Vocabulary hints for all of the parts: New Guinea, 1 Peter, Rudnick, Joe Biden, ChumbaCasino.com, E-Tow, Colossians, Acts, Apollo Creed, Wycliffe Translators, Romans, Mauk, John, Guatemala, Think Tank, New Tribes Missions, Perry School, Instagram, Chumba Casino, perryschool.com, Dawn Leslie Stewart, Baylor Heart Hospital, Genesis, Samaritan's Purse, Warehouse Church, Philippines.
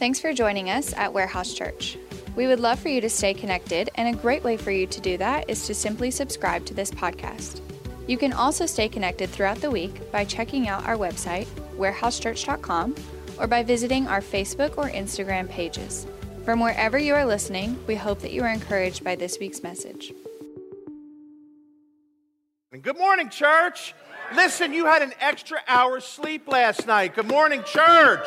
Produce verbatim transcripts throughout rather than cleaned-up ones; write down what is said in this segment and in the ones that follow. Thanks for joining us at Warehouse Church. We would love for you to stay connected, and a great way for you to do that is to simply subscribe to this podcast. You can also stay connected throughout the week by checking out our website, warehouse church dot com, or by visiting our Facebook or Instagram pages. From wherever you are listening, we hope that you are encouraged by this week's message. Good morning, church. Listen, you had an extra hour's sleep last night. Good morning, church.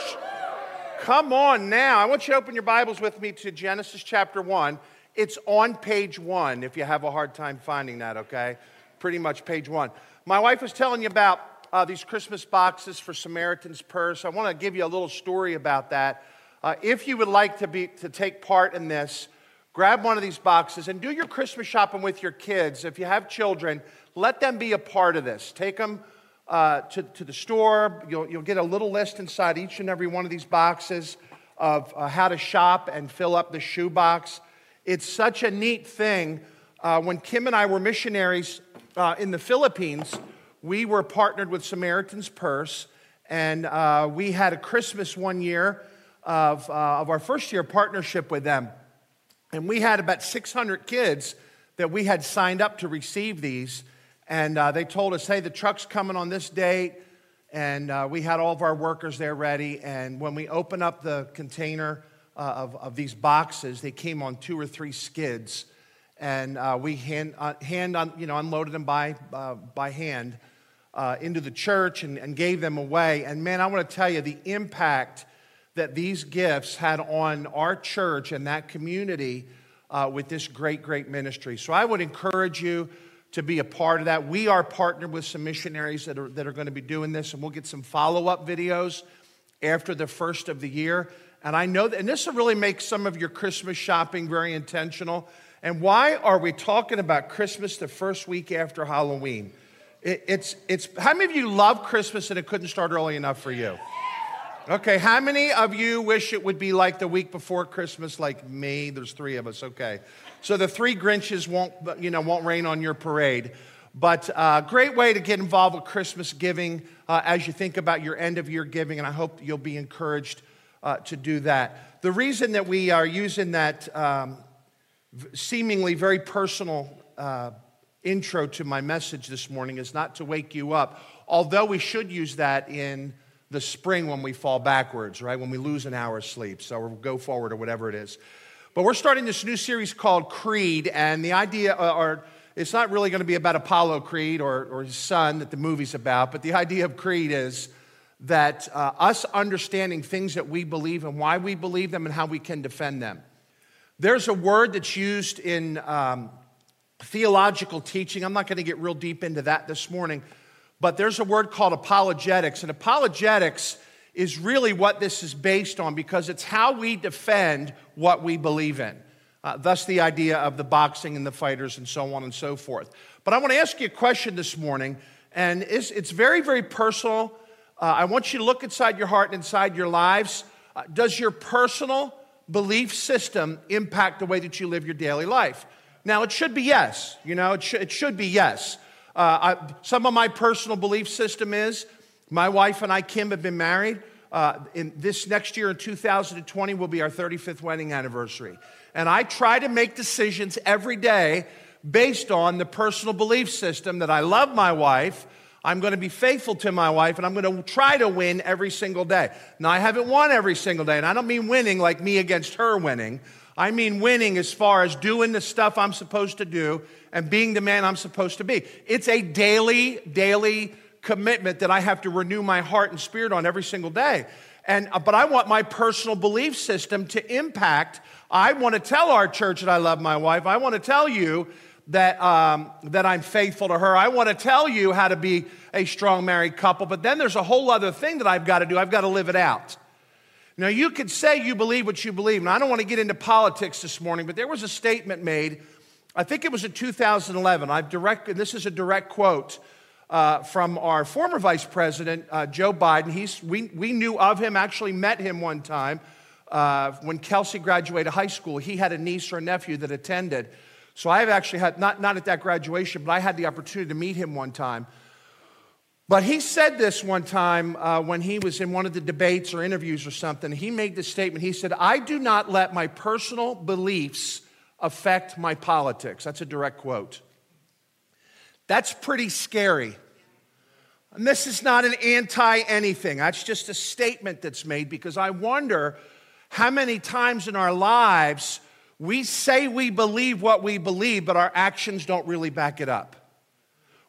Come on now. I want you to open your Bibles with me to Genesis chapter one. It's on page one if you have a hard time finding that, okay? Pretty much page one. My wife was telling you about uh, these Christmas boxes for Samaritan's Purse. I want to give you a little story about that. Uh, if you would like to be to take part in this, grab one of these boxes and do your Christmas shopping with your kids. If you have children, let them be a part of this. Take them Uh, to, to the store. You'll, you'll get a little list inside each and every one of these boxes of uh, how to shop and fill up the shoebox. It's such a neat thing. Uh, when Kim and I were missionaries uh, in the Philippines, we were partnered with Samaritan's Purse, and uh, we had a Christmas one year of, uh, of our first year partnership with them. And we had about six hundred kids that we had signed up to receive these. And uh, they told us, hey, the truck's coming on this date, and uh, we had all of our workers there ready, and when we opened up the container uh, of, of these boxes, they came on two or three skids, and uh, we hand, uh, hand un, you know, unloaded them by, uh, by hand uh, into the church and, and gave them away. And man, I want to tell you the impact that these gifts had on our church and that community uh, with this great, great ministry. So I would encourage you to be a part of that. We are partnered with some missionaries that are, that are going to be doing this, and we'll get some follow-up videos after the first of the year. And I know that, and this will really make some of your Christmas shopping very intentional. And why are we talking about Christmas the first week after Halloween? It, it's, it's, how many of you love Christmas and it couldn't start early enough for you? Okay, how many of you wish it would be like the week before Christmas, like me? There's three of us, okay. So the three Grinches won't, you know, won't rain on your parade. But a uh, great way to get involved with Christmas giving uh, as you think about your end-of-year giving, and I hope you'll be encouraged uh, to do that. The reason that we are using that um, seemingly very personal uh, intro to my message this morning is not to wake you up, although we should use that in the spring when we fall backwards, right? When we lose an hour's sleep, so we'll go forward or whatever it is. But we're starting this new series called Creed, and the idea, or it's not really going to be about Apollo Creed or, or his son that the movie's about, but the idea of Creed is that uh, us understanding things that we believe and why we believe them and how we can defend them. There's a word that's used in um, theological teaching. I'm not going to get real deep into that this morning, but there's a word called apologetics, and apologetics is really what this is based on because it's how we defend what we believe in. Uh, thus the idea of the boxing and the fighters and so on and so forth. But I want to ask you a question this morning, and it's, it's very, very personal. Uh, I want you to look inside your heart and inside your lives. Uh, does your personal belief system impact the way that you live your daily life? Now, it should be yes. You know, it, sh- it should be yes. Uh, I, some of my personal belief system is my wife and I, Kim, have been married. Uh, in this next year in two thousand twenty will be our thirty-fifth wedding anniversary. And I try to make decisions every day based on the personal belief system that I love my wife, I'm going to be faithful to my wife, and I'm going to try to win every single day. Now, I haven't won every single day, and I don't mean winning like me against her winning. I mean winning as far as doing the stuff I'm supposed to do and being the man I'm supposed to be. It's a daily, daily commitment that I have to renew my heart and spirit on every single day. And but I want my personal belief system to impact. I want to tell our church that I love my wife. I want to tell you that um, that I'm faithful to her. I want to tell you how to be a strong married couple. But then there's a whole other thing that I've got to do. I've got to live it out. Now, you could say you believe what you believe. And I don't want to get into politics this morning, but there was a statement made, I think it was in two thousand eleven. I've direct, this is a direct quote uh, from our former vice president, uh, Joe Biden. He's, we, we knew of him, actually met him one time. Uh, when Kelsey graduated high school, he had a niece or a nephew that attended. So I've actually had, not, not at that graduation, but I had the opportunity to meet him one time. But he said this one time uh, when he was in one of the debates or interviews or something. He made this statement. He said, "I do not let my personal beliefs affect my politics." That's a direct quote. That's pretty scary. And this is not an anti-anything. That's just a statement that's made, because I wonder how many times in our lives we say we believe what we believe, but our actions don't really back it up.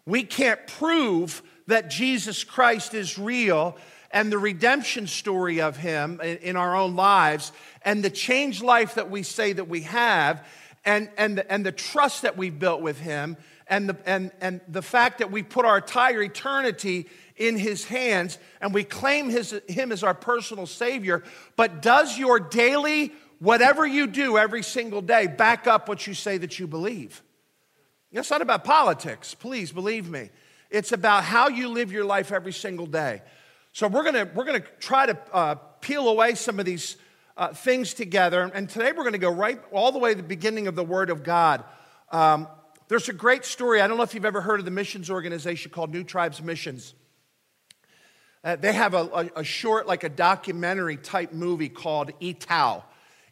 We can't prove that Jesus Christ is real and the redemption story of him in our own lives and the changed life that we say that we have and, and, the, and the trust that we've built with him and the, and, and the fact that we put our entire eternity in his hands and we claim his, him as our personal Savior. But does your daily whatever you do every single day back up what you say that you believe? It's not about politics, please believe me. It's about how you live your life every single day. So we're gonna, we're gonna try to uh, peel away some of these uh, things together. And today we're gonna go right all the way to the beginning of the Word of God. Um, there's a great story. I don't know if you've ever heard of the missions organization called New Tribes Missions. Uh, they have a, a, a short, like a documentary type movie called E-Tow.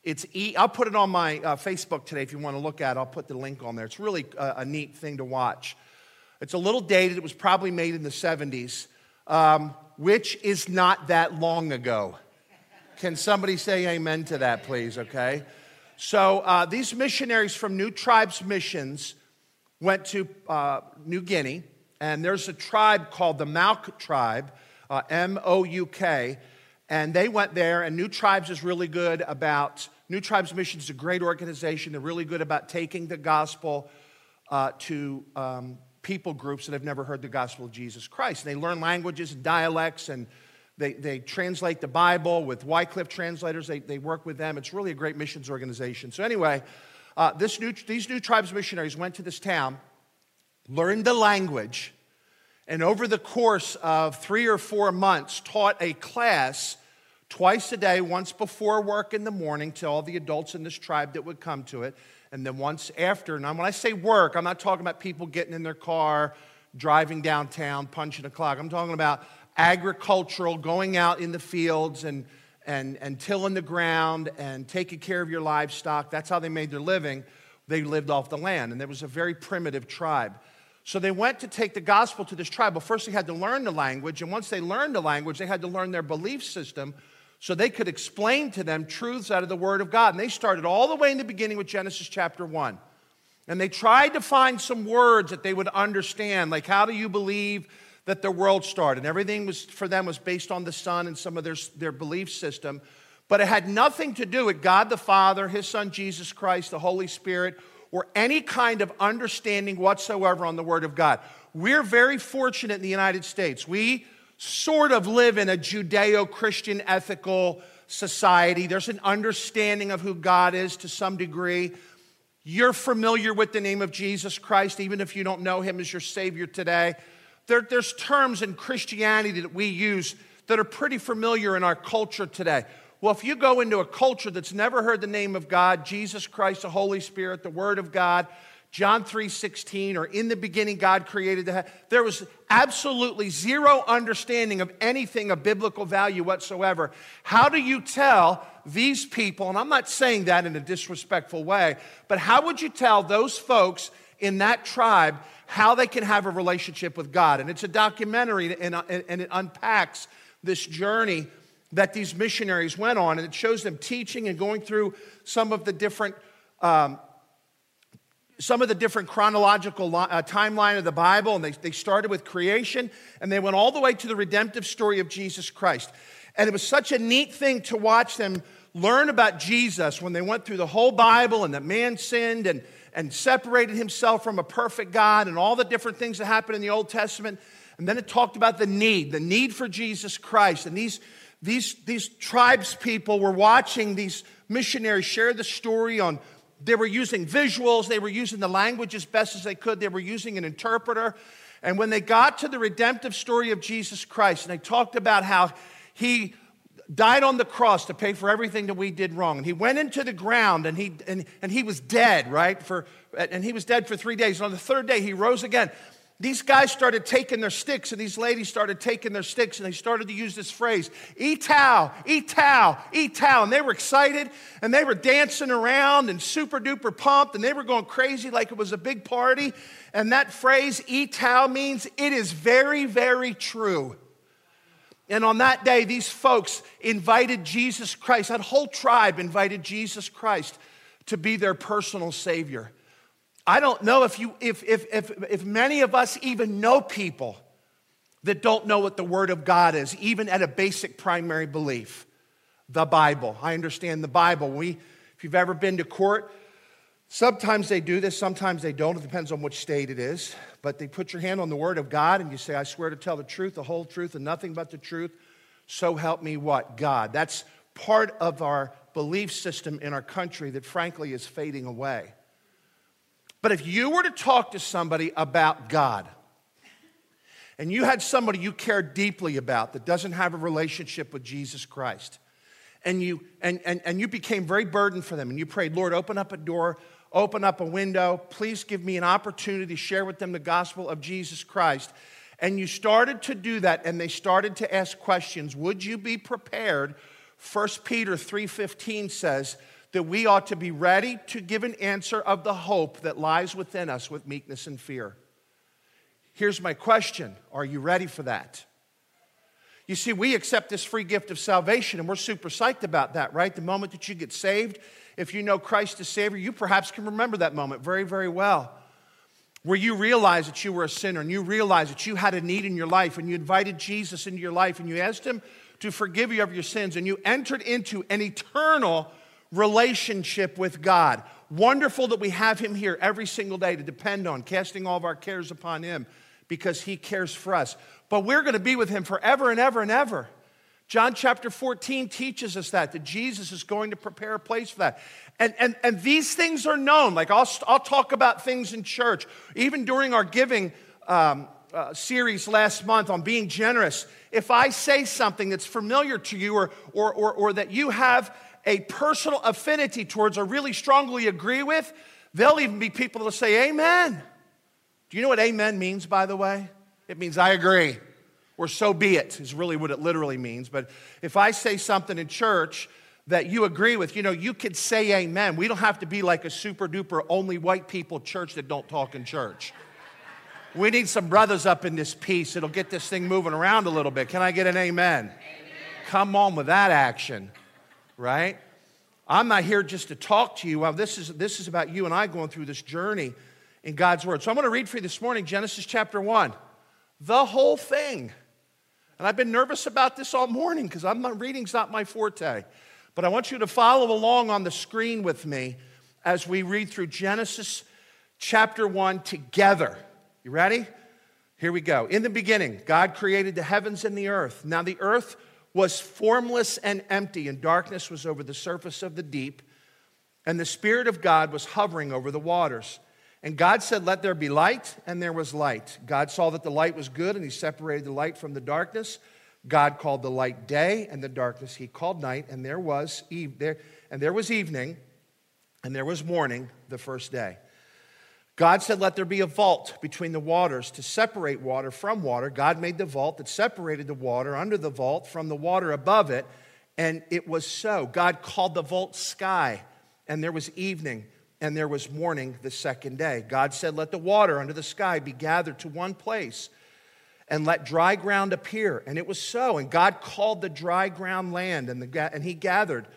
It's E, I'll put it on my uh, Facebook today if you want to look at it. I'll put the link on there. It's really a, a neat thing to watch. It's a little dated. It was probably made in the seventies, um, which is not that long ago. Can somebody say amen to that, please, okay? So uh, these missionaries from New Tribes Missions went to uh, New Guinea, and there's a tribe called the Mauk tribe, uh, M O U K, and they went there, and New Tribes is really good about, New Tribes Missions is a great organization. They're really good about taking the gospel uh, to um, people groups that have never heard the gospel of Jesus Christ. And they learn languages and dialects, and they, they translate the Bible with Wycliffe Translators. They, they work with them. It's really a great missions organization. So anyway, uh, this new, these New Tribes missionaries went to this town, learned the language, and over the course of three or four months taught a class twice a day, once before work in the morning to all the adults in this tribe that would come to it, and then once after. Now, when I say work, I'm not talking about people getting in their car, driving downtown, punching a clock. I'm talking about agricultural, going out in the fields and, and, and tilling the ground and taking care of your livestock. That's how they made their living. They lived off the land, and there was a very primitive tribe. So they went to take the gospel to this tribe, but first they had to learn the language, and once they learned the language, they had to learn their belief system, so they could explain to them truths out of the Word of God. And they started all the way in the beginning with Genesis chapter one. And they tried to find some words that they would understand, like how do you believe that the world started? And everything was for them was based on the Son and some of their, their belief system. But it had nothing to do with God the Father, His Son Jesus Christ, the Holy Spirit, or any kind of understanding whatsoever on the Word of God. We're very fortunate in the United States. We sort of live in a Judeo-Christian ethical society. There's an understanding of who God is to some degree. You're familiar with the name of Jesus Christ, even if you don't know him as your Savior today. There, there's terms in Christianity that we use that are pretty familiar in our culture today. Well, if you go into a culture that's never heard the name of God, Jesus Christ, the Holy Spirit, the Word of God, John three sixteen, or in the beginning God created the heaven. There was absolutely zero understanding of anything of biblical value whatsoever. How do you tell these people, and I'm not saying that in a disrespectful way, but how would you tell those folks in that tribe how they can have a relationship with God? And it's a documentary, and it unpacks this journey that these missionaries went on, and it shows them teaching and going through some of the different um, some of the different chronological uh, timeline of the Bible, and they, they started with creation, and they went all the way to the redemptive story of Jesus Christ. And it was such a neat thing to watch them learn about Jesus when they went through the whole Bible, and that man sinned and, and separated himself from a perfect God, and all the different things that happened in the Old Testament. And then it talked about the need, the need for Jesus Christ. And these, these, these tribes people were watching these missionaries share the story on. They were using visuals. They were using the language as best as they could. They were using an interpreter. And when they got to the redemptive story of Jesus Christ, and they talked about how he died on the cross to pay for everything that we did wrong. And he went into the ground, and he, and, and he was dead, right? For, and he was dead for three days. And on the third day, he rose again. These guys started taking their sticks, and these ladies started taking their sticks, and they started to use this phrase, E-Tow, E-Tow, E-Tow. And they were excited, and they were dancing around and super duper pumped, and they were going crazy like it was a big party. And that phrase, E-Tow, means it is very, very true. And on that day, these folks invited Jesus Christ, that whole tribe invited Jesus Christ to be their personal Savior. I don't know if you, if, if, if, if many of us even know people that don't know what the Word of God is, even at a basic primary belief, the Bible. I understand the Bible. We, if you've ever been to court, sometimes they do this, sometimes they don't. It depends on which state it is. But they put your hand on the Word of God and you say, I swear to tell the truth, the whole truth, and nothing but the truth. So help me what? God. That's part of our belief system in our country that frankly is fading away. But if you were to talk to somebody about God, and you had somebody you cared deeply about that doesn't have a relationship with Jesus Christ, and you and, and, and you became very burdened for them, and you prayed, Lord, open up a door, open up a window, please give me an opportunity to share with them the gospel of Jesus Christ. And you started to do that, and they started to ask questions. Would you be prepared? First Peter three fifteen says that we ought to be ready to give an answer of the hope that lies within us with meekness and fear. Here's my question. Are you ready for that? You see, we accept this free gift of salvation, and we're super psyched about that, right? The moment that you get saved, if you know Christ as Savior, you perhaps can remember that moment very, very well, where you realized that you were a sinner, and you realized that you had a need in your life, and you invited Jesus into your life, and you asked Him to forgive you of your sins, and you entered into an eternal relationship with God. Wonderful that we have Him here every single day to depend on, casting all of our cares upon Him because He cares for us. But we're going to be with Him forever and ever and ever. John chapter fourteen teaches us that, that Jesus is going to prepare a place for that. And, and, and these things are known. Like I'll, I'll talk about things in church. Even during our giving um, uh, series last month on being generous, if I say something that's familiar to you or, or, or, or that you have a personal affinity towards or really strongly agree with, there'll even be people that'll say, amen. Do you know what amen means, by the way? It means I agree, or so be it is really what it literally means. But if I say something in church that you agree with, you know, you could say amen. We don't have to be like a super-duper only white people church that don't talk in church. We need some brothers up in this piece. It'll get this thing moving around a little bit. Can I get an amen? Amen. Come on with that action. Right? I'm not here just to talk to you. Well, this is, this is about you and I going through this journey in God's Word. So I'm going to read for you this morning Genesis chapter one, the whole thing. And I've been nervous about this all morning because I'm not, reading's not my forte. But I want you to follow along on the screen with me as we read through Genesis chapter one together. You ready? Here we go. In the beginning, God created the heavens and the earth. Now the earth was formless and empty, and darkness was over the surface of the deep, and the Spirit of God was hovering over the waters. And God said, let there be light, and there was light. God saw that the light was good, and He separated the light from the darkness. God called the light day, and the darkness He called night, and there was eve- there, and there was evening, and there was morning the first day. God said, let there be a vault between the waters to separate water from water. God made the vault that separated the water under the vault from the water above it, and it was so. God called the vault sky, and there was evening, and there was morning the second day. God said, let the water under the sky be gathered to one place, and let dry ground appear. And it was so. And God called the dry ground land, and, the, and He gathered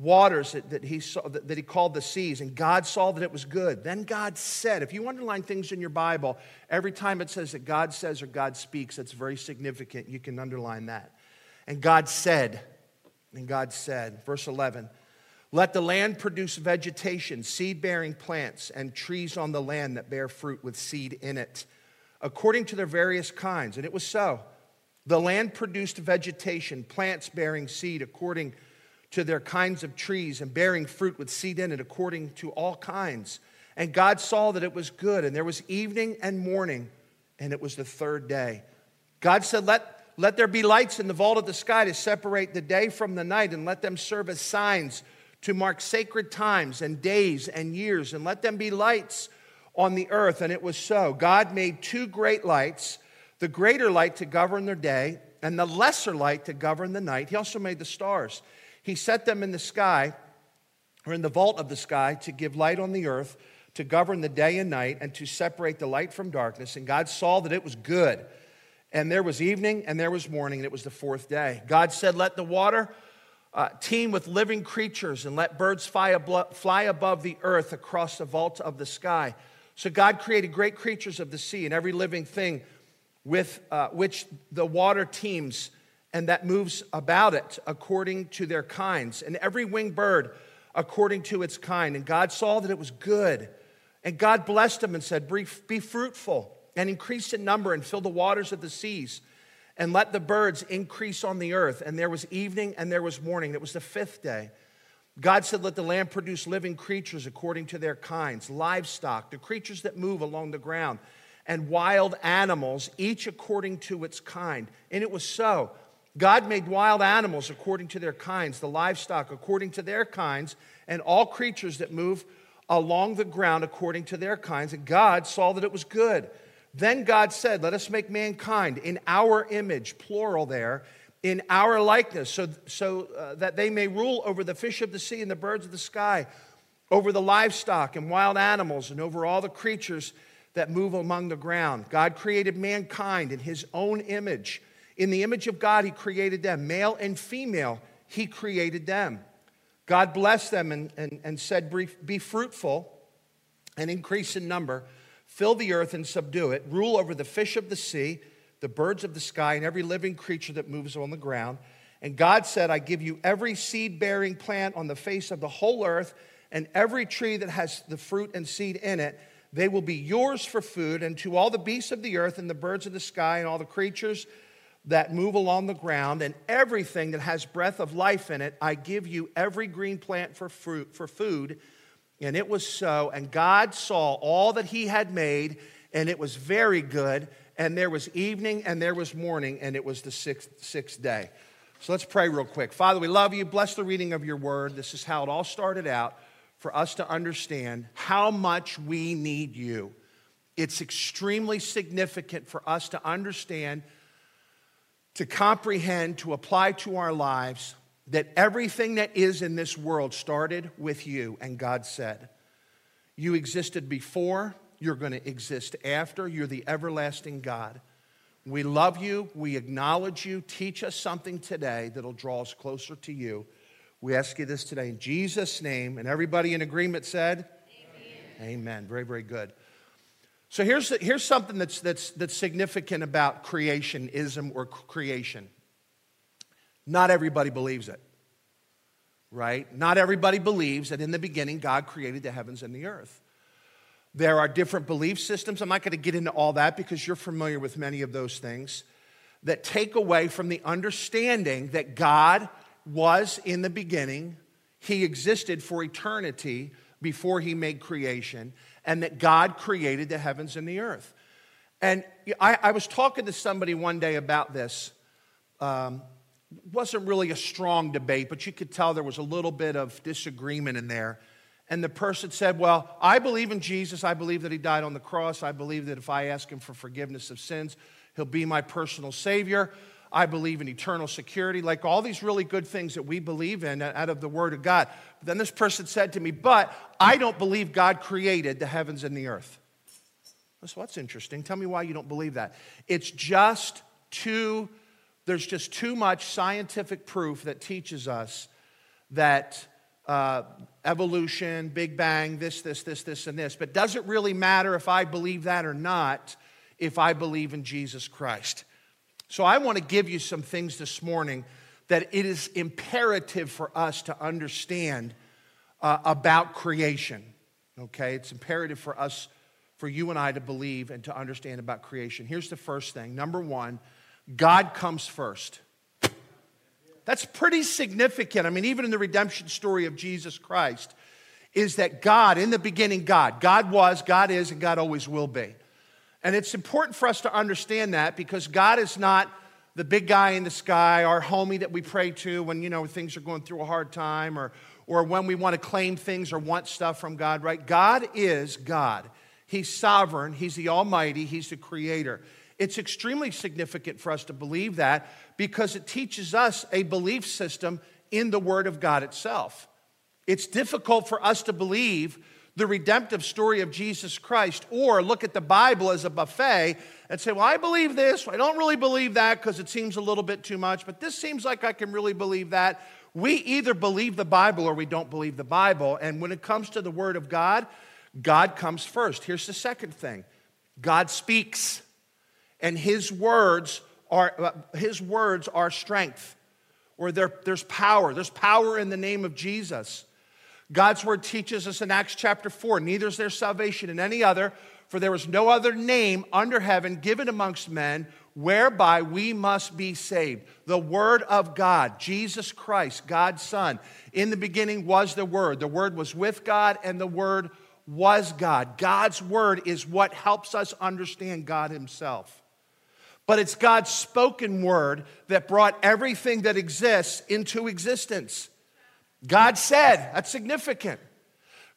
waters that, that, he saw, that, that He called the seas, and God saw that it was good. Then God said, if you underline things in your Bible, every time it says that God says or God speaks, that's very significant. You can underline that. And God said, and God said, verse eleven, let the land produce vegetation, seed-bearing plants, and trees on the land that bear fruit with seed in it, according to their various kinds. And it was so. The land produced vegetation, plants bearing seed according to to their kinds of trees and bearing fruit with seed in it according to all kinds. And God saw that it was good, and there was evening and morning, and it was the third day. God said, let, let there be lights in the vault of the sky to separate the day from the night, and let them serve as signs to mark sacred times and days and years, and let them be lights on the earth, and it was so. God made two great lights, the greater light to govern the day and the lesser light to govern the night. He also made the stars. He set them in the sky, or in the vault of the sky, to give light on the earth, to govern the day and night, and to separate the light from darkness. And God saw that it was good. And there was evening, and there was morning, and it was the fourth day. God said, let the water uh, teem with living creatures, and let birds fly, ab- fly above the earth across the vault of the sky. So God created great creatures of the sea, and every living thing with uh, which the water teems, and that moves about it according to their kinds, and every winged bird according to its kind. And God saw that it was good. And God blessed them and said, be fruitful and increase in number and fill the waters of the seas, and let the birds increase on the earth. And there was evening and there was morning. It was the fifth day. God said, let the land produce living creatures according to their kinds, livestock, the creatures that move along the ground, and wild animals, each according to its kind. And it was so. God made wild animals according to their kinds, the livestock according to their kinds, and all creatures that move along the ground according to their kinds. And God saw that it was good. Then God said, let us make mankind in our image, plural there, in our likeness, so, so uh, that they may rule over the fish of the sea and the birds of the sky, over the livestock and wild animals, and over all the creatures that move among the ground. God created mankind in his own image. In the image of God, he created them. Male and female, he created them. God blessed them and, and, and said, be fruitful and increase in number. Fill the earth and subdue it. Rule over the fish of the sea, the birds of the sky, and every living creature that moves on the ground. And God said, I give you every seed-bearing plant on the face of the whole earth, and every tree that has the fruit and seed in it. They will be yours for food. And to all the beasts of the earth and the birds of the sky and all the creatures that move along the ground, and everything that has breath of life in it, I give you every green plant for fruit, for food. And it was so. And God saw all that he had made, and it was very good. And there was evening, and there was morning, and it was the sixth, sixth day. So let's pray real quick. Father, we love you. Bless the reading of your word. This is how it all started out, for us to understand how much we need you. It's extremely significant for us to understand, to comprehend, to apply to our lives, that everything that is in this world started with you. And God said, you existed before, you're going to exist after, you're the everlasting God. We love you, we acknowledge you. Teach us something today that'll draw us closer to you. We ask you this today in Jesus' name. And everybody in agreement said? Amen. Amen. Very, very good. So here's, the, here's something that's, that's, that's significant about creationism or creation. Not everybody believes it, right? Not everybody believes that in the beginning God created the heavens and the earth. There are different belief systems. I'm not going to get into all that because you're familiar with many of those things that take away from the understanding that God was in the beginning. He existed for eternity before he made creation, and that God created the heavens and the earth. And I, I was talking to somebody one day about this. Um, wasn't really a strong debate, but you could tell there was a little bit of disagreement in there. And the person said, well, I believe in Jesus. I believe that he died on the cross. I believe that if I ask him for forgiveness of sins, he'll be my personal savior. I believe in eternal security, like all these really good things that we believe in out of the Word of God. But then this person said to me, but I don't believe God created the heavens and the earth. So that's interesting. Tell me why you don't believe that. It's just too, there's just too much scientific proof that teaches us that uh, evolution, Big Bang, this, this, this, this, and this. But does it really matter if I believe that or not if I believe in Jesus Christ? So I want to give you some things this morning that it is imperative for us to understand uh, about creation, okay? It's imperative for us, for you and I to believe and to understand about creation. Here's the first thing. Number one, God comes first. That's pretty significant. I mean, even in the redemption story of Jesus Christ, is that God, in the beginning, God. God was, God is, and God always will be. And it's important for us to understand that because God is not the big guy in the sky, our homie that we pray to when, you know, things are going through a hard time or, or when we want to claim things or want stuff from God, right? God is God. He's sovereign. He's the Almighty. He's the Creator. It's extremely significant for us to believe that because it teaches us a belief system in the Word of God itself. It's difficult for us to believe the redemptive story of Jesus Christ or look at the Bible as a buffet and say, well, I believe this. I don't really believe that because it seems a little bit too much, but this seems like I can really believe that. We either believe the Bible or we don't believe the Bible. And when it comes to the Word of God, God comes first. Here's the second thing. God speaks, and his words are, his words are strength, or there, there's power. There's power in the name of Jesus. God's word teaches us in Acts chapter four, neither is there salvation in any other, for there is no other name under heaven given amongst men whereby we must be saved. The Word of God, Jesus Christ, God's Son. In the beginning was the Word. The Word was with God, and the Word was God. God's Word is what helps us understand God himself. But it's God's spoken Word that brought everything that exists into existence. God said, that's significant.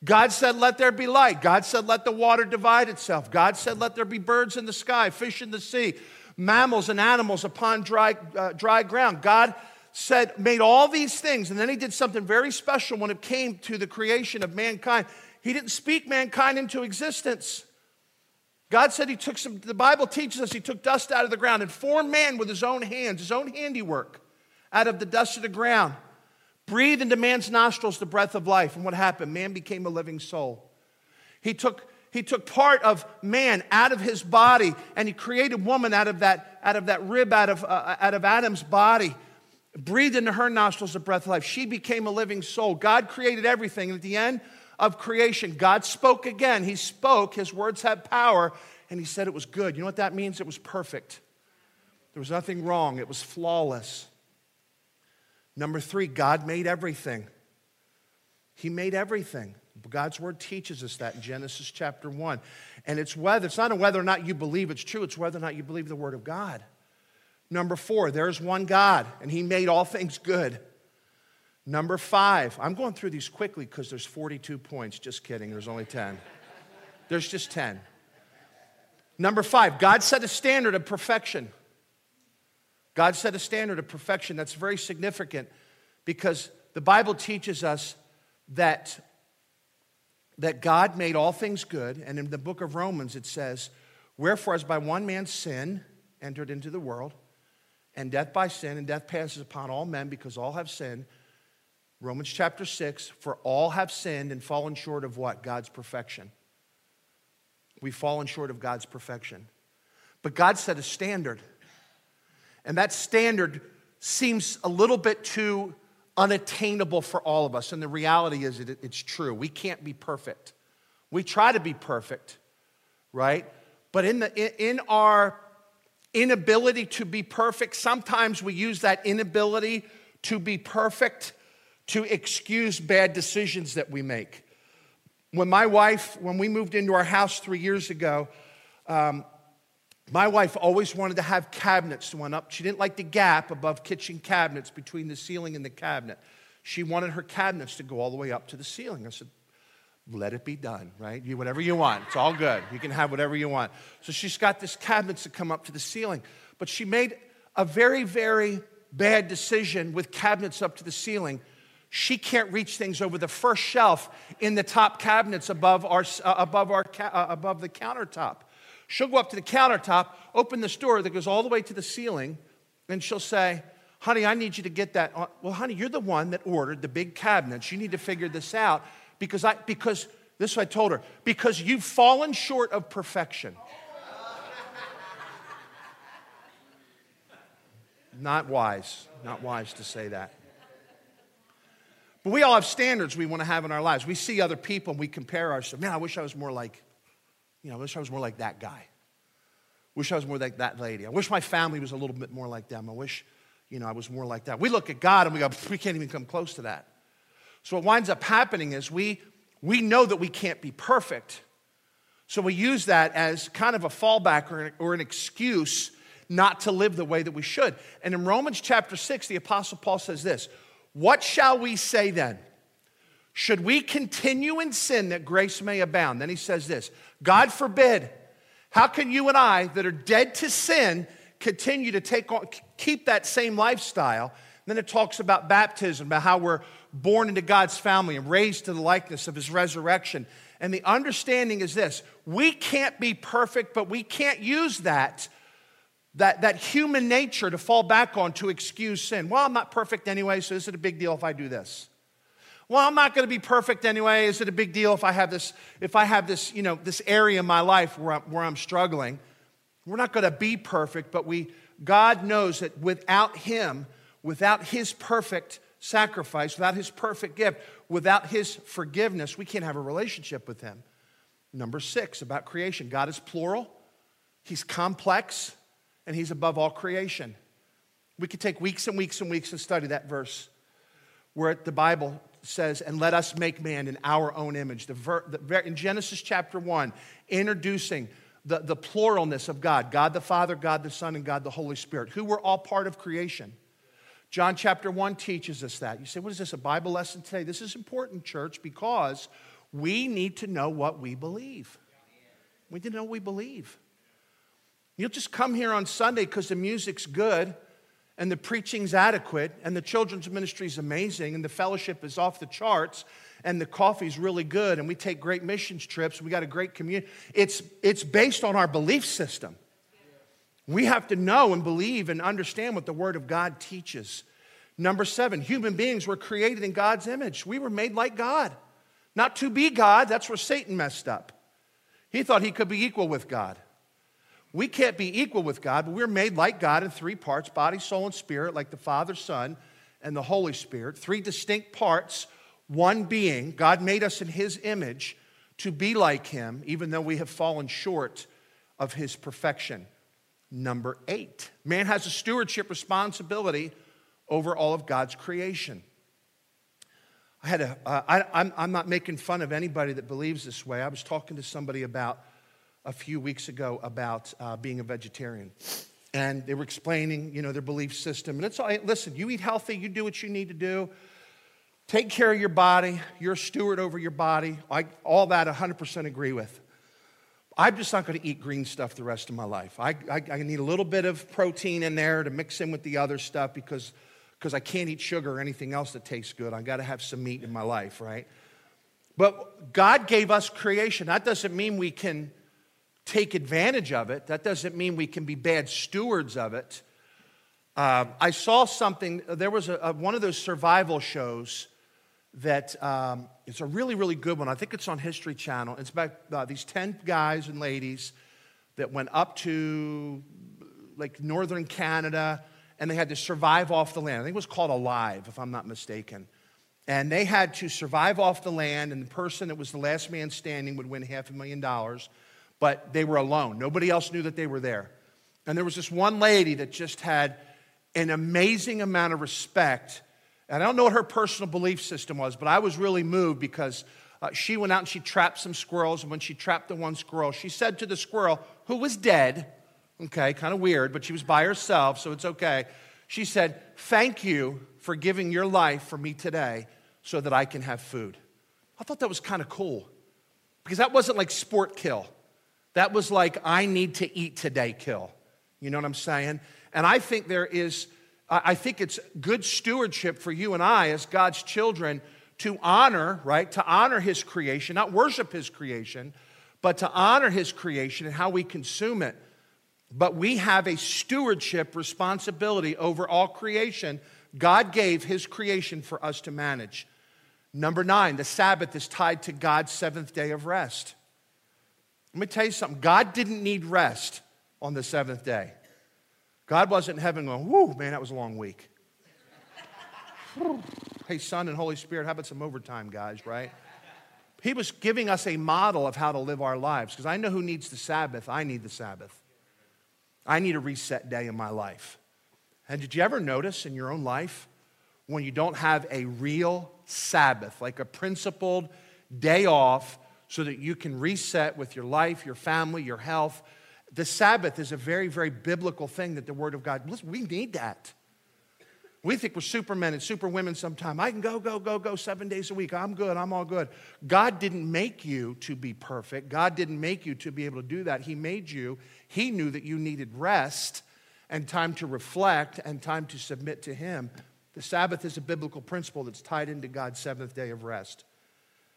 God said, let there be light. God said, let the water divide itself. God said, let there be birds in the sky, fish in the sea, mammals and animals upon dry, uh, dry ground. God said, made all these things, and then he did something very special when it came to the creation of mankind. He didn't speak mankind into existence. God said he took some, the Bible teaches us, he took dust out of the ground and formed man with his own hands, his own handiwork, out of the dust of the ground. Breathe into man's nostrils the breath of life. And what happened? Man became a living soul. He took, he took part of man out of his body, and he created woman out of that, out of that rib, out of, uh, out of Adam's body. Breathed into her nostrils the breath of life. She became a living soul. God created everything. And at the end of creation, God spoke again. He spoke. His words had power. And he said it was good. You know what that means? It was perfect. There was nothing wrong. It was flawless. Number three, God made everything. He made everything. God's word teaches us that in Genesis chapter one. And it's whether, it's not a whether or not you believe it's true, it's whether or not you believe the word of God. Number four, there's one God, and he made all things good. Number five, I'm going through these quickly because there's forty-two points. Just kidding, there's only ten. There's just ten. Number five, God set a standard of perfection. God set a standard of perfection. That's very significant because the Bible teaches us that, that God made all things good. And in the book of Romans, it says, wherefore, as by one man sin entered into the world, and death by sin, and death passes upon all men because all have sinned. Romans chapter six, for all have sinned and fallen short of what? God's perfection. We've fallen short of God's perfection. But God set a standard. And that standard seems a little bit too unattainable for all of us. And the reality is that it's true. We can't be perfect. We try to be perfect, right? But in, the, in our inability to be perfect, sometimes we use that inability to be perfect to excuse bad decisions that we make. When my wife, when we moved into our house three years ago, um, my wife always wanted to have cabinets that went up. She didn't like the gap above kitchen cabinets between the ceiling and the cabinet. She wanted her cabinets to go all the way up to the ceiling. I said, let it be done, right? You, whatever you want. It's all good. You can have whatever you want. So she's got these cabinets that come up to the ceiling. But she made a very, very bad decision with cabinets up to the ceiling. She can't reach things over the first shelf in the top cabinets above, our, uh, above, our, uh, above the countertop. She'll go up to the countertop, open this door that goes all the way to the ceiling, and she'll say, honey, I need you to get that on. Well, honey, you're the one that ordered the big cabinets. You need to figure this out because, I, because this is what I told her, because you've fallen short of perfection. Not wise, not wise to say that. But we all have standards we want to have in our lives. We see other people and we compare ourselves. Man, I wish I was more like You know, I wish I was more like that guy. Wish I was more like that lady. I wish my family was a little bit more like them. I wish, you know, I was more like that. We look at God and we go, we can't even come close to that. So what winds up happening is we we know that we can't be perfect. So we use that as kind of a fallback or an, or an excuse not to live the way that we should. And in Romans chapter six, the Apostle Paul says this, what shall we say then? Should we continue in sin that grace may abound? Then he says this, God forbid. How can you and I that are dead to sin continue to take on, keep that same lifestyle? And then it talks about baptism, about how we're born into God's family and raised to the likeness of his resurrection. And the understanding is this, we can't be perfect, but we can't use that, that, that human nature to fall back on to excuse sin. Well, I'm not perfect anyway, so is it a big deal if I do this? Well, I'm not going to be perfect anyway. Is it a big deal if I have this, if I have this, you know, this area in my life where I'm, where I'm struggling? We're not going to be perfect, but we, God knows that without him, without his perfect sacrifice, without his perfect gift, without his forgiveness, we can't have a relationship with him. Number six, about creation. God is plural, he's complex, and he's above all creation. We could take weeks and weeks and weeks to study that verse where the Bible says, and let us make man in our own image. The ver- the ver- in Genesis chapter one, introducing the, the pluralness of God, God the Father, God the Son, and God the Holy Spirit, who were all part of creation. John chapter one teaches us that. You say, what is this, a Bible lesson today? This is important, church, because we need to know what we believe. We need to know what we believe. You'll just come here on Sunday because the music's good, and the preaching's adequate, and the children's ministry's amazing, and the fellowship is off the charts, and the coffee's really good, and we take great missions trips, and we got a great community. It's, it's based on our belief system. We have to know and believe and understand what the Word of God teaches. Number seven, human beings were created in God's image. We were made like God, not to be God. That's where Satan messed up. He thought he could be equal with God. We can't be equal with God, but we're made like God in three parts, body, soul, and spirit, like the Father, Son, and the Holy Spirit. Three distinct parts, one being. God made us in his image to be like him, even though we have fallen short of his perfection. Number eight, man has a stewardship responsibility over all of God's creation. I had a, uh, I, I'm, I'm not making fun of anybody that believes this way. I was talking to somebody about a few weeks ago about uh, being a vegetarian. And they were explaining, you know, their belief system. And it's all, listen, you eat healthy, you do what you need to do. Take care of your body. You're a steward over your body. I, all that one hundred percent agree with. I'm just not going to eat green stuff the rest of my life. I, I, I need a little bit of protein in there to mix in with the other stuff because, because I can't eat sugar or anything else that tastes good. I got to have some meat in my life, right? But God gave us creation. That doesn't mean we can take advantage of it. That doesn't mean we can be bad stewards of it. Uh, I saw something. There was a, a, one of those survival shows that um, it's a really, really good one. I think it's on History Channel. It's about uh, these ten guys and ladies that went up to like northern Canada, and they had to survive off the land. I think it was called Alive, if I'm not mistaken. And they had to survive off the land, and the person that was the last man standing would win half a million dollars. But they were alone. Nobody else knew that they were there. And there was this one lady that just had an amazing amount of respect. And I don't know what her personal belief system was, but I was really moved because uh, she went out and she trapped some squirrels. And when she trapped the one squirrel, she said to the squirrel, who was dead, okay, kind of weird, but she was by herself, so it's okay. She said, thank you for giving your life for me today so that I can have food. I thought that was kind of cool because that wasn't like sport kill. That was like, I need to eat today kill. You know what I'm saying? And I think there is, I think it's good stewardship for you and I as God's children to honor, right? To honor his creation, not worship his creation, but to honor his creation and how we consume it. But we have a stewardship responsibility over all creation. God gave his creation for us to manage. Number nine, the Sabbath is tied to God's seventh day of rest. Let me tell you something. God didn't need rest on the seventh day. God wasn't in heaven going, whoo, man, that was a long week. Hey, Son and Holy Spirit, how about some overtime, guys, right? He was giving us a model of how to live our lives because I know who needs the Sabbath. I need the Sabbath. I need a reset day in my life. And did you ever notice in your own life when you don't have a real Sabbath, like a principled day off, so that you can reset with your life, your family, your health? The Sabbath is a very, very biblical thing that the Word of God, listen, we need that. We think we're supermen and superwomen sometime. I can go, go, go, go seven days a week. I'm good. I'm all good. God didn't make you to be perfect. God didn't make you to be able to do that. He made you. He knew that you needed rest and time to reflect and time to submit to Him. The Sabbath is a biblical principle that's tied into God's seventh day of rest.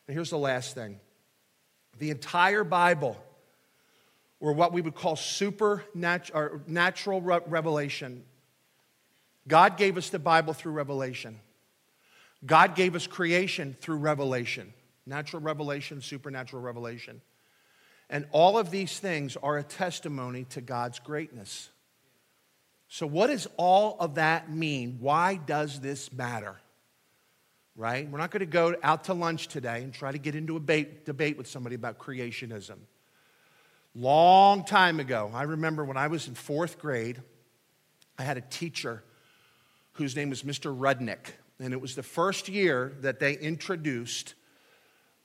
And here's the last thing. The entire Bible, or what we would call supernatural natural re- revelation. God gave us the Bible through revelation. God gave us creation through revelation. Natural revelation, supernatural revelation. And all of these things are a testimony to God's greatness. So what does all of that mean? Why does this matter? Right? We're not going to go out to lunch today and try to get into a debate, debate with somebody about creationism. Long time ago, I remember when I was in fourth grade, I had a teacher whose name was Mister Rudnick. And it was the first year that they introduced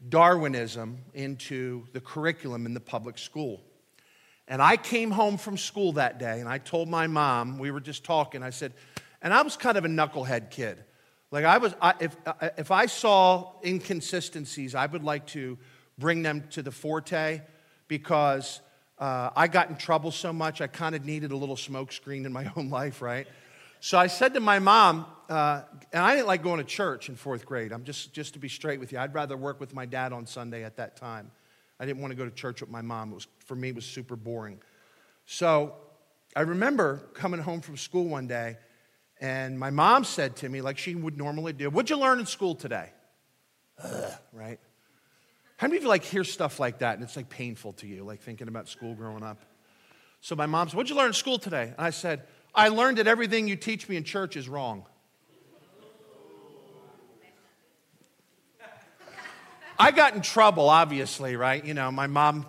Darwinism into the curriculum in the public school. And I came home from school that day, and I told my mom, we were just talking, I said, and I was kind of a knucklehead kid. Like I was, I, if, if I saw inconsistencies, I would like to bring them to the forte because uh, I got in trouble so much, I kind of needed a little smoke screen in my own life, right? So I said to my mom, uh, and I didn't like going to church in fourth grade. I'm just, just to be straight with you, I'd rather work with my dad on Sunday at that time. I didn't want to go to church with my mom. It was, for me, it was super boring. So I remember coming home from school one day, and my mom said to me, like she would normally do, "What'd you learn in school today?" Ugh, right? How many of you like hear stuff like that, and it's like painful to you, like thinking about school growing up? So my mom said, "What'd you learn in school today?" And I said, "I learned that everything you teach me in church is wrong." I got in trouble, obviously, right? You know, my mom,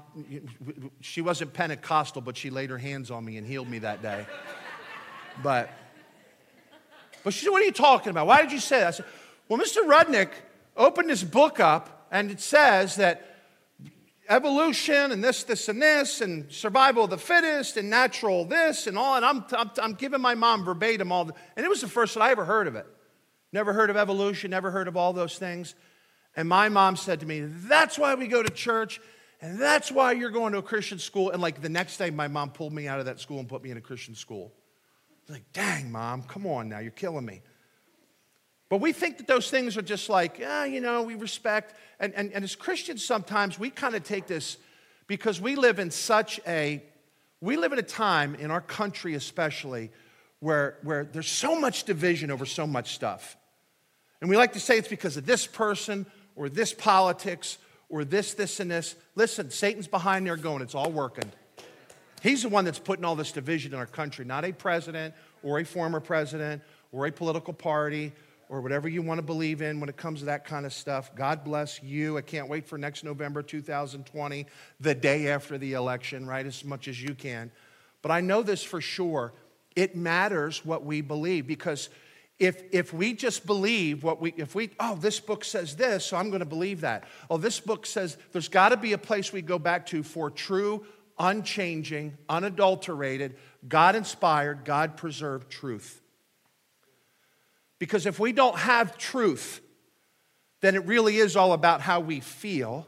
she wasn't Pentecostal, but she laid her hands on me and healed me that day. But, but she said, "What are you talking about? Why did you say that?" I said, "Well, Mister Rudnick opened his book up, and it says that evolution and this, this, and this, and survival of the fittest, and natural this, and all." And I'm, I'm, I'm giving my mom verbatim all the, and it was the first that I ever heard of it. Never heard of evolution, never heard of all those things. And my mom said to me, "That's why we go to church, and that's why you're going to a Christian school." And like the next day, my mom pulled me out of that school and put me in a Christian school. I was like, dang, Mom, come on now, you're killing me. But we think that those things are just like, ah, you know, we respect. And, and, and as Christians, sometimes we kind of take this because we live in such a, we live in a time in our country especially where, where there's so much division over so much stuff. And we like to say it's because of this person or this politics or this, this, and this. Listen, Satan's behind there going, it's all working. He's the one that's putting all this division in our country, not a president or a former president or a political party or whatever you want to believe in when it comes to that kind of stuff. God bless you. I can't wait for next November two thousand twenty, the day after the election, right, as much as you can. But I know this for sure. It matters what we believe, because if if we just believe what we, if we, oh, this book says this, so I'm going to believe that. Oh, this book says, there's got to be a place we go back to for true, unchanging, unadulterated, God-inspired, God-preserved truth. Because if we don't have truth, then it really is all about how we feel.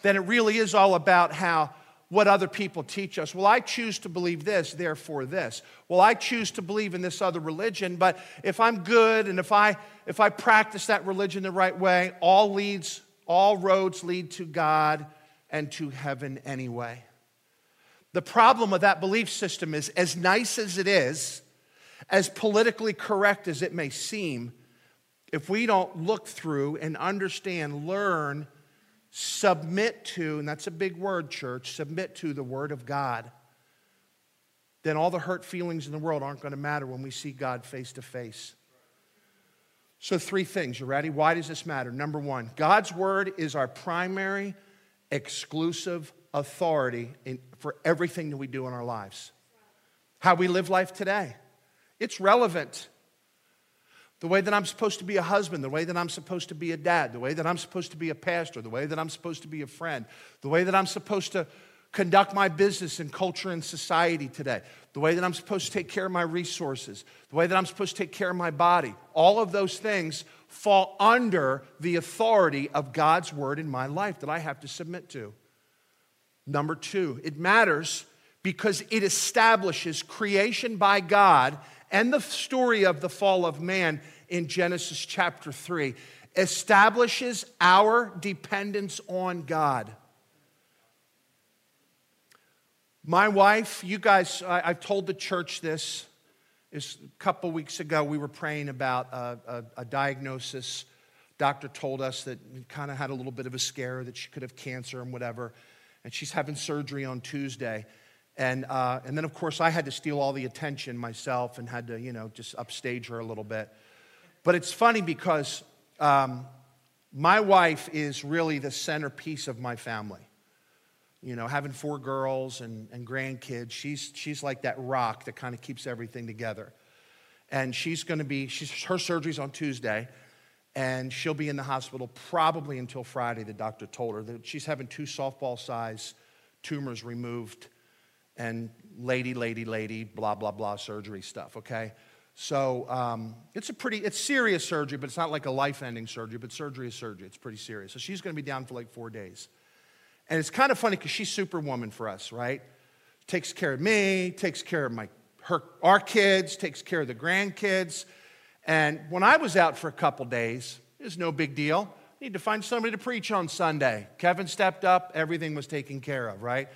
Then it really is all about how, what other people teach us. Well, I choose to believe this, therefore this. Well, I choose to believe in this other religion, but if I'm good and if I if I practice that religion the right way, all leads, all roads lead to God and to heaven anyway. The problem with that belief system is, as nice as it is, as politically correct as it may seem, if we don't look through and understand, learn, submit to, and that's a big word, church, submit to the Word of God, then all the hurt feelings in the world aren't going to matter when we see God face to face. So three things, you ready? Why does this matter? Number one, God's Word is our primary, exclusive authority in, for everything that we do in our lives. How we live life today. It's relevant. The way that I'm supposed to be a husband, the way that I'm supposed to be a dad, the way that I'm supposed to be a pastor, the way that I'm supposed to be a friend, the way that I'm supposed to conduct my business and culture and society today, the way that I'm supposed to take care of my resources, the way that I'm supposed to take care of my body, all of those things fall under the authority of God's word in my life that I have to submit to. Number two, it matters because it establishes creation by God and the story of the fall of man in Genesis chapter three establishes our dependence on God. My wife, you guys, I, I've told the church this. It's a couple weeks ago, we were praying about a, a, a diagnosis. Doctor told us that we kind of had a little bit of a scare that she could have cancer and whatever, and she's having surgery on Tuesday. And uh, and then, of course, I had to steal all the attention myself and had to, you know, just upstage her a little bit. But it's funny because um, my wife is really the centerpiece of my family. You know, having four girls and, and grandkids, she's she's like that rock that kind of keeps everything together. And she's going to be, she's, her surgery's on Tuesday, and she'll be in the hospital probably until Friday, the doctor told her. That she's having two softball-sized tumors removed and lady, lady, lady, blah, blah, blah, surgery stuff, okay? So um, it's a pretty, it's serious surgery, but it's not like a life-ending surgery, but surgery is surgery. It's pretty serious. So she's going to be down for like four days. And it's kind of funny because she's superwoman for us, right? Takes care of me, takes care of my, her, our kids, takes care of the grandkids. And when I was out for a couple days, it was no big deal. I need to find somebody to preach on Sunday. Kevin stepped up. Everything was taken care of, right?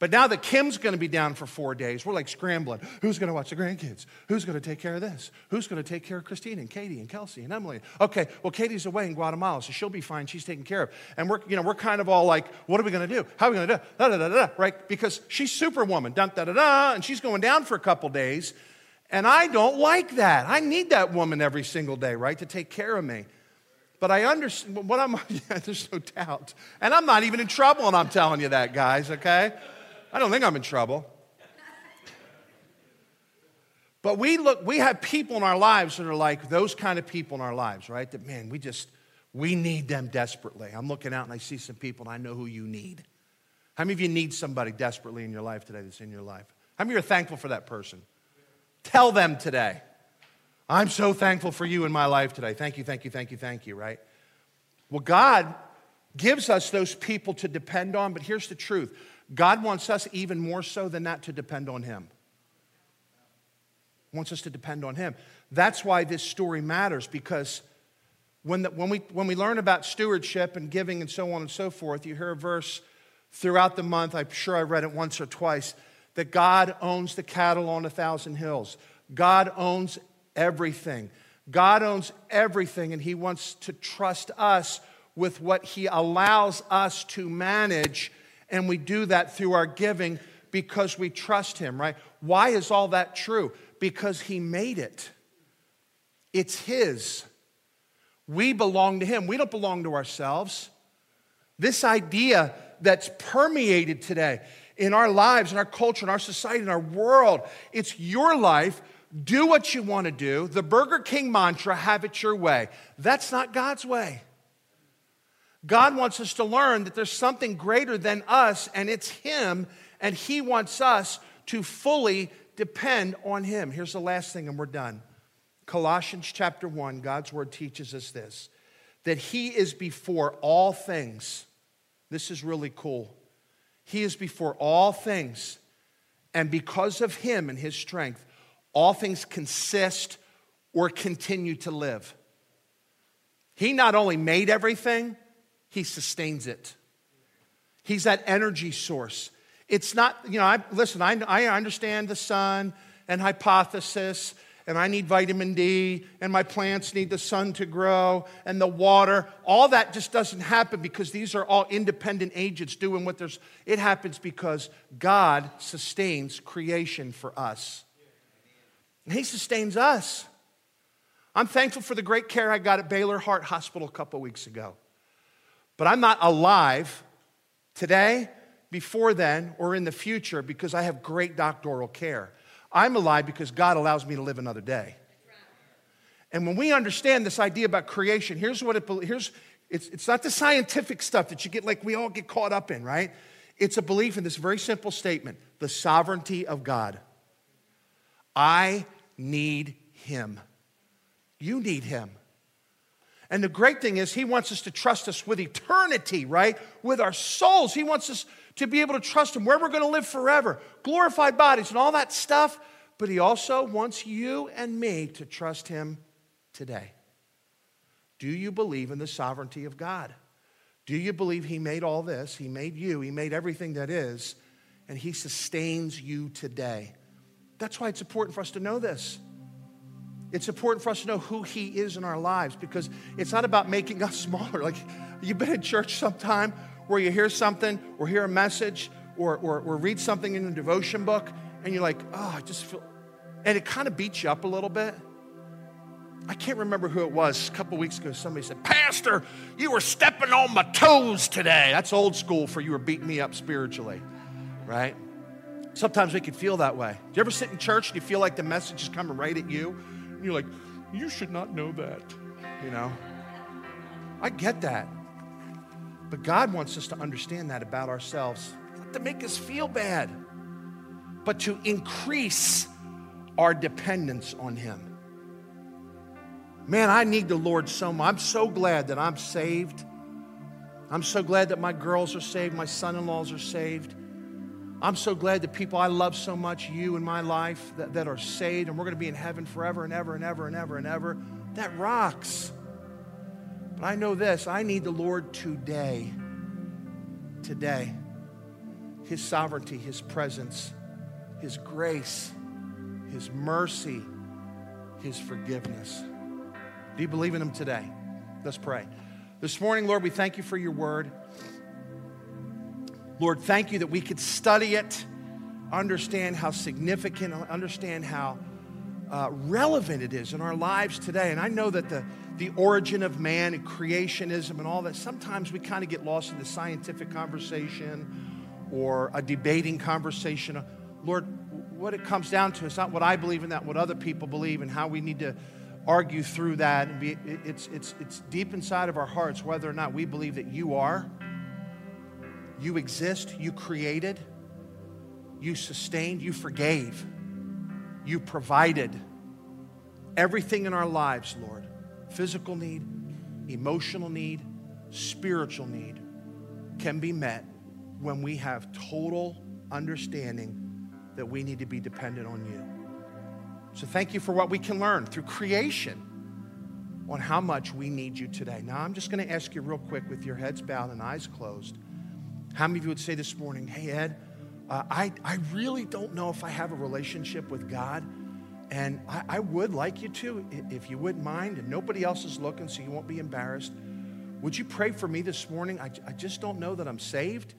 But now that Kim's going to be down for four days, we're like scrambling. Who's going to watch the grandkids? Who's going to take care of this? Who's going to take care of Christine and Katie and Kelsey and Emily? Okay, well, Katie's away in Guatemala, so she'll be fine. She's taken care of. And we're, you know, we're kind of all like, what are we going to do? How are we going to do? Da, da, da, da, right? Because she's superwoman, da, da, da, da, and she's going down for a couple days. And I don't like that. I need that woman every single day, right, to take care of me. But I understand what I'm, yeah, there's no doubt. And I'm not even in trouble, and I'm telling you that, guys, okay? I don't think I'm in trouble. But we look, we have people in our lives that are like those kind of people in our lives, right? That, man, we just, we need them desperately. I'm looking out and I see some people and I know who you need. How many of you need somebody desperately in your life today that's in your life? How many of you are thankful for that person? Tell them today, I'm so thankful for you in my life today. Thank you, thank you, thank you, thank you, right? Well, God gives us those people to depend on, but here's the truth. God wants us even more so than that to depend on him. He wants us to depend on him. That's why this story matters, because when, the, when, we, when we learn about stewardship and giving and so on and so forth, you hear a verse throughout the month, I'm sure I read it once or twice, that God owns the cattle on a thousand hills. God owns everything. God owns everything, and he wants to trust us with what he allows us to manage. And we do that through our giving because we trust him, right? Why is all that true? Because he made it. It's his. We belong to him. We don't belong to ourselves. This idea that's permeated today in our lives, in our culture, in our society, in our world, it's your life. Do what you want to do. The Burger King mantra, have it your way. That's not God's way. God wants us to learn that there's something greater than us, and it's him, and he wants us to fully depend on him. Here's the last thing, and we're done. Colossians chapter one, God's word teaches us this, that he is before all things. This is really cool. He is before all things, and because of him and his strength, all things consist or continue to live. He not only made everything, he sustains it. He's that energy source. It's not, you know, I, listen, I, I understand the sun and hypothesis, and I need vitamin D, and my plants need the sun to grow, and the water. All that just doesn't happen because these are all independent agents doing what there's, it happens because God sustains creation for us. And he sustains us. I'm thankful for the great care I got at Baylor Heart Hospital a couple weeks ago. But I'm not alive today, before then, or in the future because I have great doctoral care. I'm alive because God allows me to live another day. And when we understand this idea about creation, here's what it, here's, it's, it's not the scientific stuff that you get like we all get caught up in, right? It's a belief in this very simple statement, the sovereignty of God. I need him. You need him. And the great thing is he wants us to trust us with eternity, right? With our souls. He wants us to be able to trust him where we're going to live forever. Glorified bodies and all that stuff. But he also wants you and me to trust him today. Do you believe in the sovereignty of God? Do you believe he made all this? He made you. He made everything that is. And he sustains you today. That's why it's important for us to know this. It's important for us to know who he is in our lives, because it's not about making us smaller. Like, you've been in church sometime where you hear something or hear a message or, or, or read something in a devotion book and you're like, oh, I just feel, and it kind of beats you up a little bit. I can't remember who it was. A couple weeks ago, somebody said, Pastor, you were stepping on my toes today. That's old school for you were beating me up spiritually, right? Sometimes we can feel that way. Do you ever sit in church and you feel like the message is coming right at you? And you're like, you should not know that, you know? I get that. But God wants us to understand that about ourselves. Not to make us feel bad, but to increase our dependence on him. Man, I need the Lord so much. I'm so glad that I'm saved. I'm so glad that my girls are saved, my son-in-laws are saved. I'm so glad that people I love so much, you in my life, that, that are saved, and we're going to be in heaven forever and ever and ever and ever and ever. That rocks. But I know this, I need the Lord today. Today. His sovereignty, his presence, his grace, his mercy, his forgiveness. Do you believe in him today? Let's pray. This morning, Lord, we thank you for your word. Lord, thank you that we could study it, understand how significant, understand how uh, relevant it is in our lives today. And I know that the, the origin of man and creationism and all that, sometimes we kind of get lost in the scientific conversation or a debating conversation. Lord, what it comes down to is not what I believe in, that what other people believe and how we need to argue through that. And be, it's, it's, it's deep inside of our hearts whether or not we believe that you are. You exist, you created, you sustained, you forgave, you provided everything in our lives, Lord. Physical need, emotional need, spiritual need can be met when we have total understanding that we need to be dependent on you. So thank you for what we can learn through creation on how much we need you today. Now, I'm just going to ask you real quick with your heads bowed and eyes closed. How many of you would say this morning, hey, Ed, uh, I, I really don't know if I have a relationship with God, and I, I would like you to, if you wouldn't mind, and nobody else is looking, so you won't be embarrassed. Would you pray for me this morning? I, I just don't know that I'm saved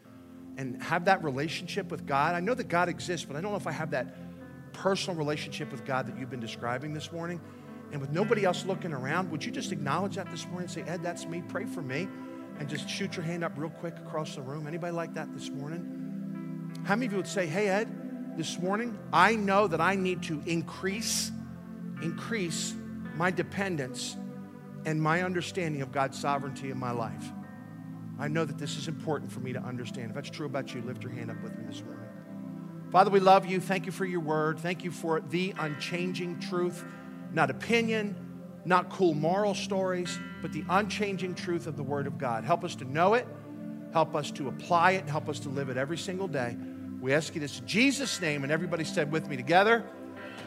and have that relationship with God. I know that God exists, but I don't know if I have that personal relationship with God that you've been describing this morning. And with nobody else looking around, would you just acknowledge that this morning and say, Ed, that's me, pray for me. And just shoot your hand up real quick across the room. Anybody like that this morning? How many of you would say, hey, Ed, this morning, I know that I need to increase, increase my dependence and my understanding of God's sovereignty in my life. I know that this is important for me to understand. If that's true about you, lift your hand up with me this morning. Father, we love you. Thank you for your word. Thank you for the unchanging truth, not opinion, not cool moral stories, but the unchanging truth of the Word of God. Help us to know it, help us to apply it, help us to live it every single day. We ask you this in Jesus' name, and everybody said with me together,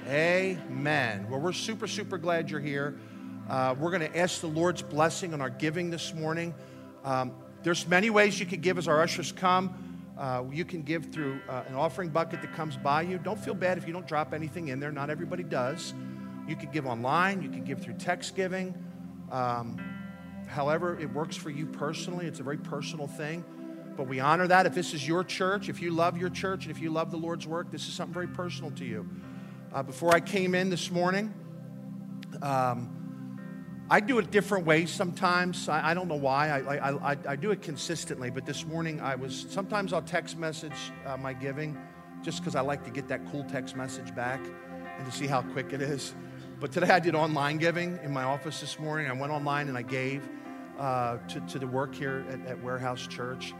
amen. Well, we're super, super glad you're here. Uh, we're going to ask the Lord's blessing on our giving this morning. Um, there's many ways you can give as our ushers come. Uh, you can give through uh, an offering bucket that comes by you. Don't feel bad if you don't drop anything in there. Not everybody does. You could give online. You could give through text giving. Um, however, it works for you personally. It's a very personal thing. But we honor that. If this is your church, if you love your church, and if you love the Lord's work, this is something very personal to you. Uh, before I came in this morning, um, I do it different ways sometimes. I, I don't know why. I, I, I, I do it consistently. But this morning, I was sometimes I'll text message uh, my giving just because I like to get that cool text message back and to see how quick it is. But today I did online giving in my office this morning. I went online and I gave uh, to, to the work here at, at Warehouse Church.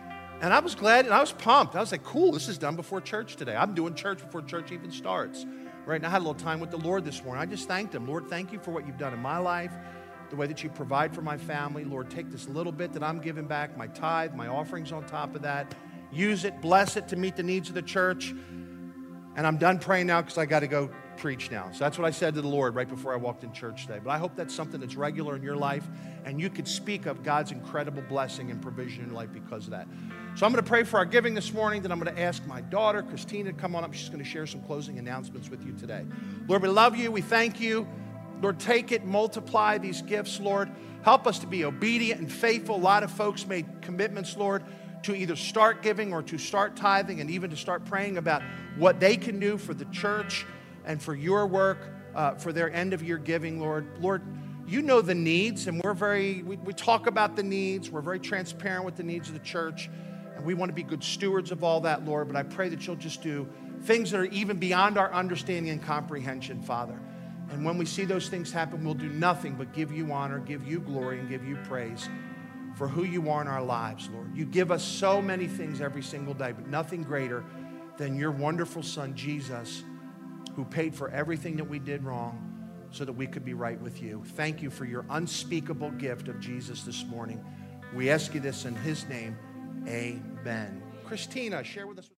And I was glad, and I was pumped. I was like, cool, this is done before church today. I'm doing church before church even starts. Right now, I had a little time with the Lord this morning. I just thanked him. Lord, thank you for what you've done in my life, the way that you provide for my family. Lord, take this little bit that I'm giving back, my tithe, my offerings on top of that. Use it, bless it to meet the needs of the church. And I'm done praying now because I got to go preach now. So that's what I said to the Lord right before I walked in church today. But I hope that's something that's regular in your life, and you could speak of God's incredible blessing and provision in your life because of that. So I'm going to pray for our giving this morning. Then I'm going to ask my daughter, Christina, to come on up. She's going to share some closing announcements with you today. Lord, we love you. We thank you. Lord, take it, multiply these gifts, Lord. Help us to be obedient and faithful. A lot of folks made commitments, Lord, to either start giving or to start tithing and even to start praying about what they can do for the church and for your work, uh, for their end of year giving, Lord. Lord, you know the needs, and we're very, we, we talk about the needs. We're very transparent with the needs of the church, and we want to be good stewards of all that, Lord, but I pray that you'll just do things that are even beyond our understanding and comprehension, Father. And when we see those things happen, we'll do nothing but give you honor, give you glory, and give you praise for who you are in our lives, Lord. You give us so many things every single day, but nothing greater than your wonderful Son, Jesus, who paid for everything that we did wrong so that we could be right with you. Thank you for your unspeakable gift of Jesus this morning. We ask you this in his name, amen. Christina, share with us.